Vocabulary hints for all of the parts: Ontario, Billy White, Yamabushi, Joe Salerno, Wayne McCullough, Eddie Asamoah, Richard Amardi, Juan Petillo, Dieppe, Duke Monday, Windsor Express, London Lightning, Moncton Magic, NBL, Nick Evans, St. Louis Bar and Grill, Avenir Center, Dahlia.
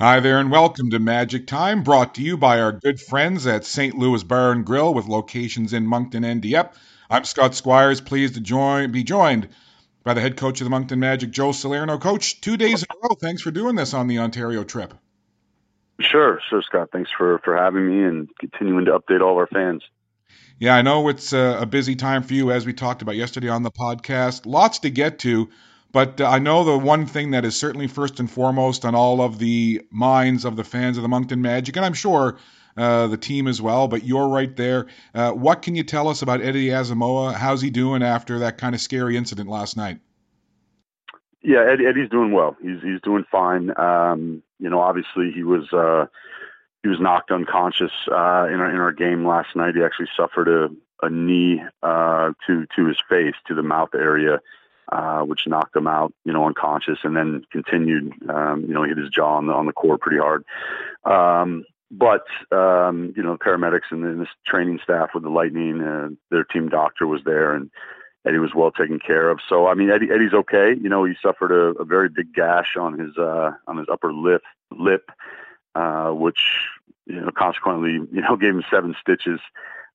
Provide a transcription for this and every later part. Hi there and welcome to Magic Time, brought to you by our good friends at St. Louis Bar and Grill with locations in Moncton and Dieppe. I'm Scott Squires, pleased to be joined by the head coach of the Moncton Magic, Joe Salerno. Coach, 2 days in a row, thanks for doing this on the Ontario trip. Sure, Scott. Thanks for having me and continuing to update all of our fans. Yeah, I know it's a busy time for you, as we talked about yesterday on the podcast. Lots to get to. But I know the one thing that is certainly first and foremost on all of the minds of the fans of the Moncton Magic, and I'm sure the team as well, but you're right there. What can you tell us about Eddie Asamoah? How's he doing after that kind of scary incident last night? Yeah, Eddie's doing well. He's doing fine. Obviously he was knocked unconscious in our game last night. He actually suffered a knee to his face, to the mouth area. Which knocked him out, unconscious, and then continued, hit his jaw on the core pretty hard. But paramedics and this training staff with the Lightning, their team doctor was there, and Eddie was well taken care of. So, Eddie's okay. He suffered a very big gash on his upper lip, which, consequently, gave him 7 stitches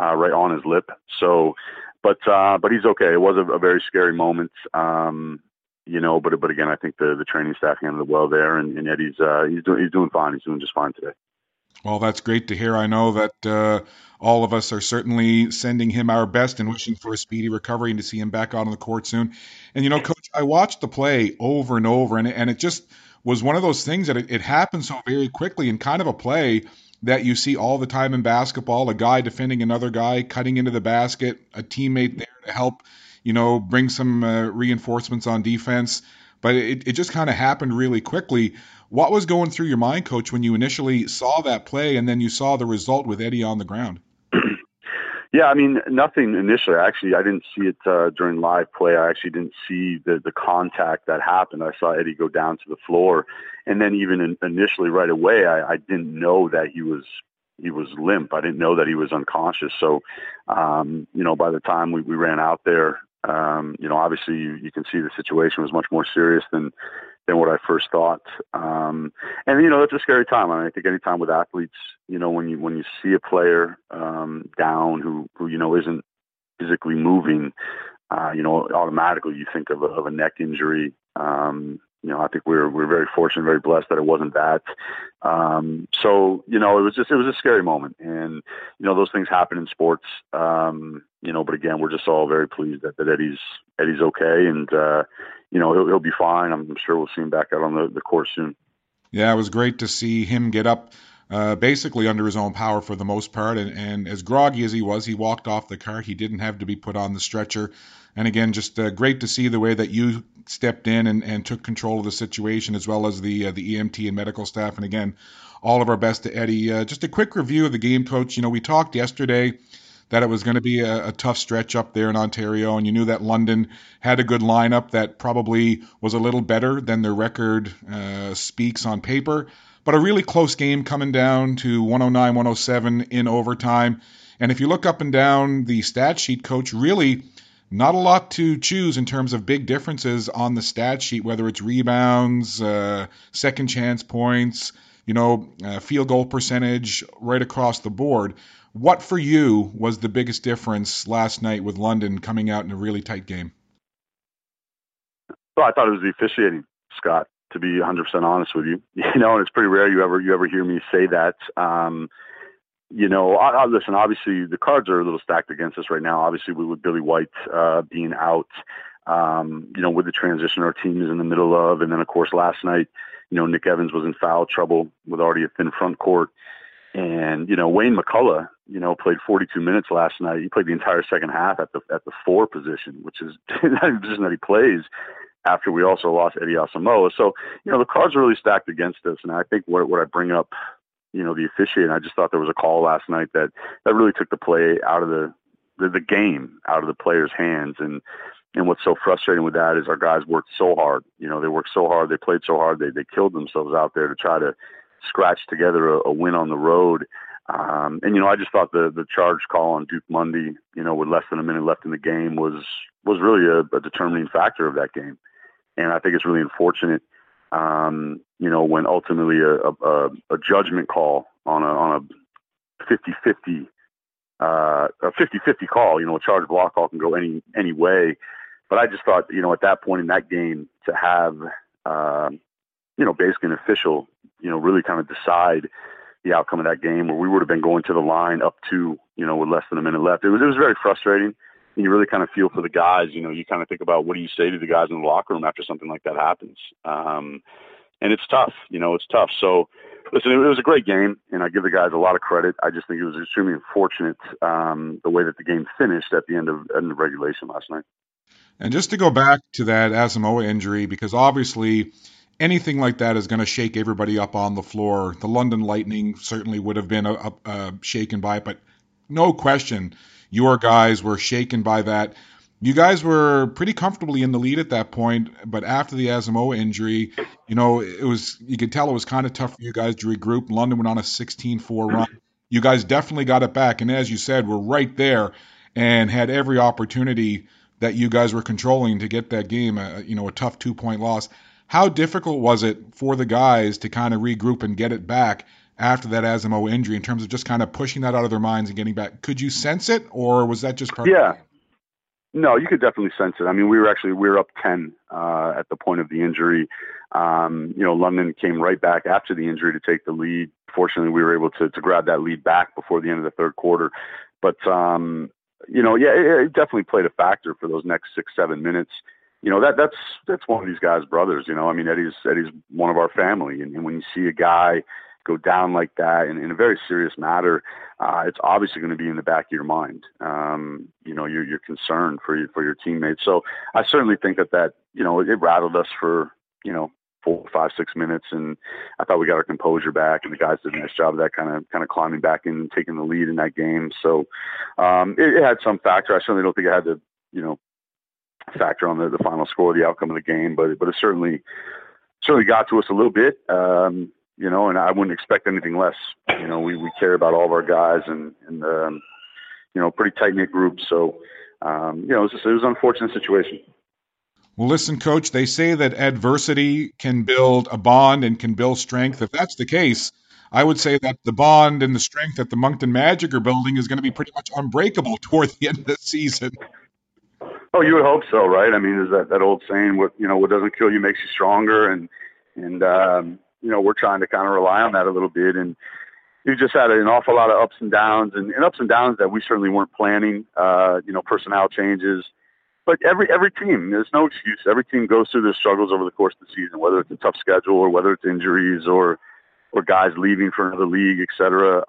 right on his lip. So, But he's okay. It was a very scary moment, But again, I think the training staff handled it well there, and Eddie's he's doing fine. He's doing just fine today. Well, that's great to hear. I know that all of us are certainly sending him our best and wishing for a speedy recovery and to see him back out on the court soon. And Coach, I watched the play over and over, and it just was one of those things that it happened so very quickly, and kind of a play that you see all the time in basketball, a guy defending another guy, cutting into the basket, a teammate there to help, bring some reinforcements on defense. But it just kind of happened really quickly. What was going through your mind, Coach, when you initially saw that play and then you saw the result with Eddie on the ground? Yeah, nothing initially. Actually, I didn't see it during live play. I actually didn't see the contact that happened. I saw Eddie go down to the floor. And then even initially right away, I didn't know that he was limp. I didn't know that he was unconscious. So, by the time we ran out there, obviously you can see the situation was much more serious than what I first thought. It's a scary time. I think any time with athletes, when you see a player down who isn't physically moving, automatically you think of a neck injury. I think we're very fortunate, very blessed that it wasn't that. It was a scary moment, and those things happen in sports. But again, we're just all very pleased that Eddie's okay, and he'll be fine. I'm sure we'll see him back out on the court soon. Yeah, it was great to see him get up, basically under his own power for the most part, and as groggy as he was, he walked off the cart. He didn't have to be put on the stretcher. And again, just great to see the way that you stepped in and took control of the situation, as well as the EMT and medical staff. And again, all of our best to Eddie. Just a quick review of the game, Coach. We talked yesterday that it was going to be a tough stretch up there in Ontario, and you knew that London had a good lineup that probably was a little better than their record speaks on paper. But a really close game coming down to 109-107 in overtime. And if you look up and down the stat sheet, Coach, really not a lot to choose in terms of big differences on the stat sheet, whether it's rebounds, second chance points, field goal percentage, right across the board. What for you was the biggest difference last night with London coming out in a really tight game? Well, I thought it was the officiating, Scott, to be 100% honest with you. And it's pretty rare you ever hear me say that. Listen, obviously the cards are a little stacked against us right now. Obviously with Billy White being out, with the transition our team is in the middle of. And then, of course, last night, Nick Evans was in foul trouble with already a thin front court. And, Wayne McCullough, played 42 minutes last night. He played the entire second half at the 4 position, which is the position that he plays after we also lost Eddie Asamoah. So, the cards are really stacked against us. And I think what I bring up, the officiating, I just thought there was a call last night that really took the play out of the game, out of the players' hands. And what's so frustrating with that is our guys worked so hard. They worked so hard. They played so hard. They killed themselves out there to try to scratch together a win on the road. I just thought the charge call on Duke Monday, with less than a minute left in the game was really a determining factor of that game. And I think it's really unfortunate. you know, when ultimately a judgment call on a 50-50 call, you know, a charge block call can go any way. But I just thought, you know, at that point in that game to have, you know, basically an official, you know, really kind of decide the outcome of that game, where we would have been going to the line up to, you know, with less than a minute left. It was very frustrating. And you really kind of feel for the guys, you know, you kind of think about what do you say to the guys in the locker room after something like that happens. And it's tough, you know, it's tough. So listen, it was a great game, and I give the guys a lot of credit. I just think it was extremely unfortunate the way that the game finished at the end of regulation last night. And just to go back to that Asamoah injury, because obviously anything like that is going to shake everybody up on the floor. The London Lightning certainly would have been shaken by it, but no question your guys were shaken by that. You guys were pretty comfortably in the lead at that point, but after the Asamoah injury, you know, you could tell it was kind of tough for you guys to regroup. London went on a 16-4 run. You guys definitely got it back, and as you said, were right there and had every opportunity that you guys were controlling to get that game, you know, a tough 2-point loss. How difficult was it for the guys to kind of regroup and get it back after that Asamoah injury in terms of just kind of pushing that out of their minds and getting back? Could you sense it, or was that just part of the game? No, you could definitely sense it. I mean, we were up 10 at the point of the injury. You know, London came right back after the injury to take the lead. Fortunately, we were able to grab that lead back before the end of the third quarter. But, you know, yeah, it definitely played a factor for those next 6-7 minutes. You know, that's one of these guys' brothers, you know. I mean, Eddie's one of our family. And when you see a guy go down like that in a very serious matter, it's obviously going to be in the back of your mind. You know, you're concerned for your teammates. So I certainly think that, you know, it rattled us for, you know, 4, 5, 6 minutes. And I thought we got our composure back, and the guys did a nice job of that, kind of climbing back in and taking the lead in that game. So it had some factor. I certainly don't think it had to, you know, factor on the final score, the outcome of the game, but it certainly got to us a little bit. You know, and I wouldn't expect anything less. You know, we care about all of our guys and you know, pretty tight-knit group. So, you know, it was an unfortunate situation. Well, listen, Coach, they say that adversity can build a bond and can build strength. If that's the case, I would say that the bond and the strength that the Moncton Magic are building is going to be pretty much unbreakable toward the end of the season. Oh, you would hope so, right? I mean, there's that old saying, what doesn't kill you makes you stronger. And you know, we're trying to kind of rely on that a little bit. And you just had an awful lot of ups and downs and ups and downs that we certainly weren't planning, you know, personnel changes. But every team, there's no excuse. Every team goes through their struggles over the course of the season, whether it's a tough schedule or whether it's injuries or guys leaving for another league, et cetera.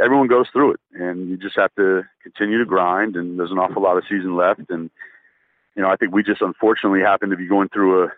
Everyone goes through it, and you just have to continue to grind. And there's an awful lot of season left. And, you know, I think we just unfortunately happen to be going through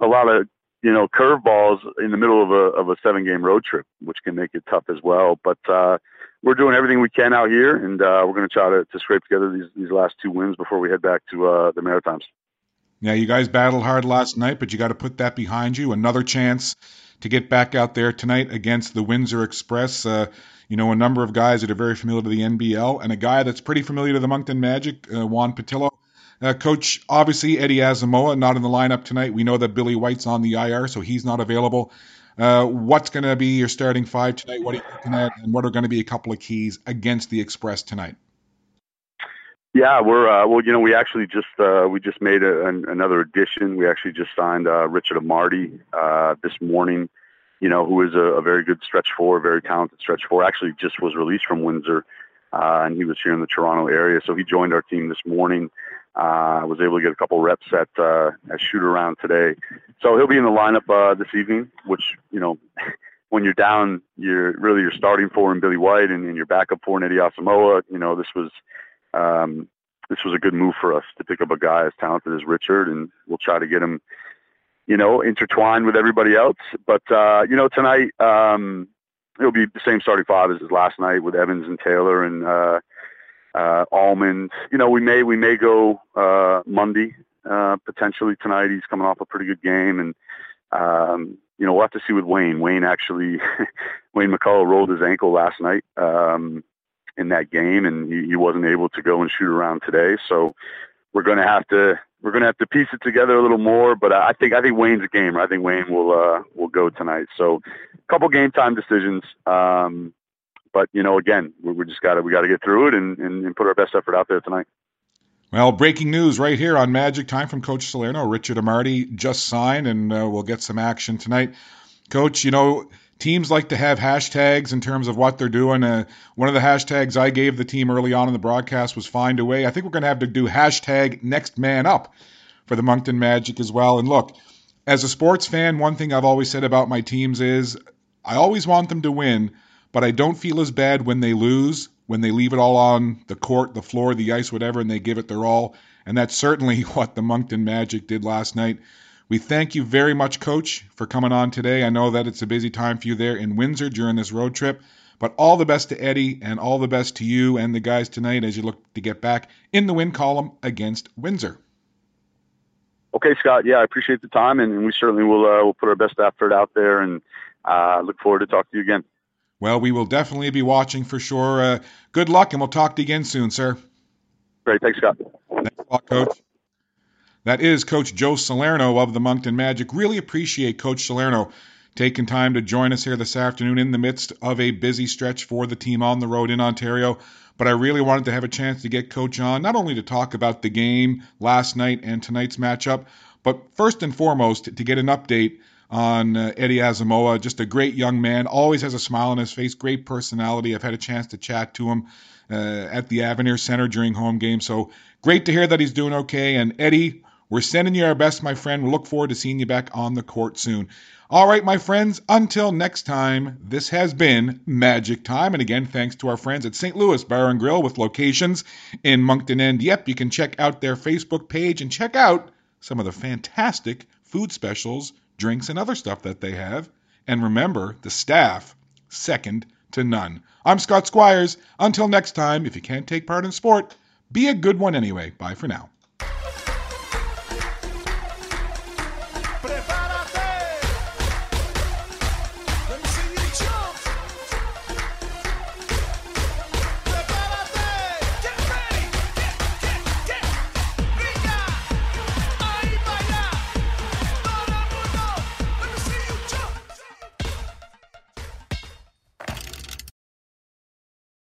a lot of, you know, curveballs in the middle of a 7-game road trip, which can make it tough as well. But we're doing everything we can out here, and we're going to try to scrape together these last 2 wins before we head back to the Maritimes. Now, you guys battled hard last night, but you got to put that behind you. Another chance to get back out there tonight against the Windsor Express. You know, a number of guys that are very familiar to the NBL, and a guy that's pretty familiar to the Moncton Magic, Juan Petillo. Coach, obviously Eddie Asamoah not in the lineup tonight. We know that Billy White's on the IR, so he's not available. What's going to be your starting 5 tonight? What are you looking at, and what are going to be a couple of keys against the Express tonight? Yeah, we're well. You know, we actually just made another addition. We actually just signed Richard Amardi this morning. You know, who is a very good stretch forward, very talented stretch forward. Actually, just was released from Windsor, and he was here in the Toronto area, so he joined our team this morning. I was able to get a couple reps at shoot around today. So he'll be in the lineup this evening, which, you know, when you're down, you're starting for in Billy White and your backup for in Eddie Asamoah. You know, this was a good move for us to pick up a guy as talented as Richard, and we'll try to get him, you know, intertwined with everybody else. But, you know, tonight it'll be the same starting 5 as last night with Evans and Taylor and Almond. You know, we may go Monday potentially tonight. He's coming off a pretty good game, and you know, we'll have to see with Wayne. Wayne McCullough rolled his ankle last night in that game, and he wasn't able to go and shoot around today. So we're going to have to we're going to have to piece it together a little more, but I think Wayne's a gamer. I think Wayne will go tonight. So a couple game time decisions. But you know, again, we got to get through it and put our best effort out there tonight. Well, breaking news right here on Magic Time from Coach Salerno. Richard Amardi just signed, and we'll get some action tonight. Coach, you know, teams like to have hashtags in terms of what they're doing. One of the hashtags I gave the team early on in the broadcast was find a way. I think we're going to have to do hashtag next man up for the Moncton Magic as well. And look, as a sports fan, one thing I've always said about my teams is I always want them to win, but I don't feel as bad when they lose, when they leave it all on the court, the floor, the ice, whatever, and they give it their all. And that's certainly what the Moncton Magic did last night. We thank you very much, Coach, for coming on today. I know that it's a busy time for you there in Windsor during this road trip, but all the best to Eddie and all the best to you and the guys tonight as you look to get back in the win column against Windsor. Okay, Scott. Yeah, I appreciate the time, and we certainly will put our best effort out there, and look forward to talking to you again. Well, we will definitely be watching for sure. Good luck, and we'll talk to you again soon, sir. Great. Thanks, Scott. Thanks a lot, Coach. That is Coach Joe Salerno of the Moncton Magic. Really appreciate Coach Salerno taking time to join us here this afternoon in the midst of a busy stretch for the team on the road in Ontario. But I really wanted to have a chance to get Coach on, not only to talk about the game last night and tonight's matchup, but first and foremost to get an update on Eddie Asamoah. Just a great young man, always has a smile on his face, great personality. I've had a chance to chat to him at the Avenir Center during home games, so great to hear that he's doing okay. And Eddie, we're sending you our best, my friend. We'll look forward to seeing you back on the court soon. All right, my friends, until next time, this has been Magic Time. And again, thanks to our friends at St. Louis Bar and Grill with locations in Moncton and Dieppe. You can check out their Facebook page and check out some of the fantastic food specials, drinks, and other stuff that they have. And remember, the staff, second to none. I'm Scott Squires. Until next time, if you can't take part in sport, be a good one anyway. Bye for now.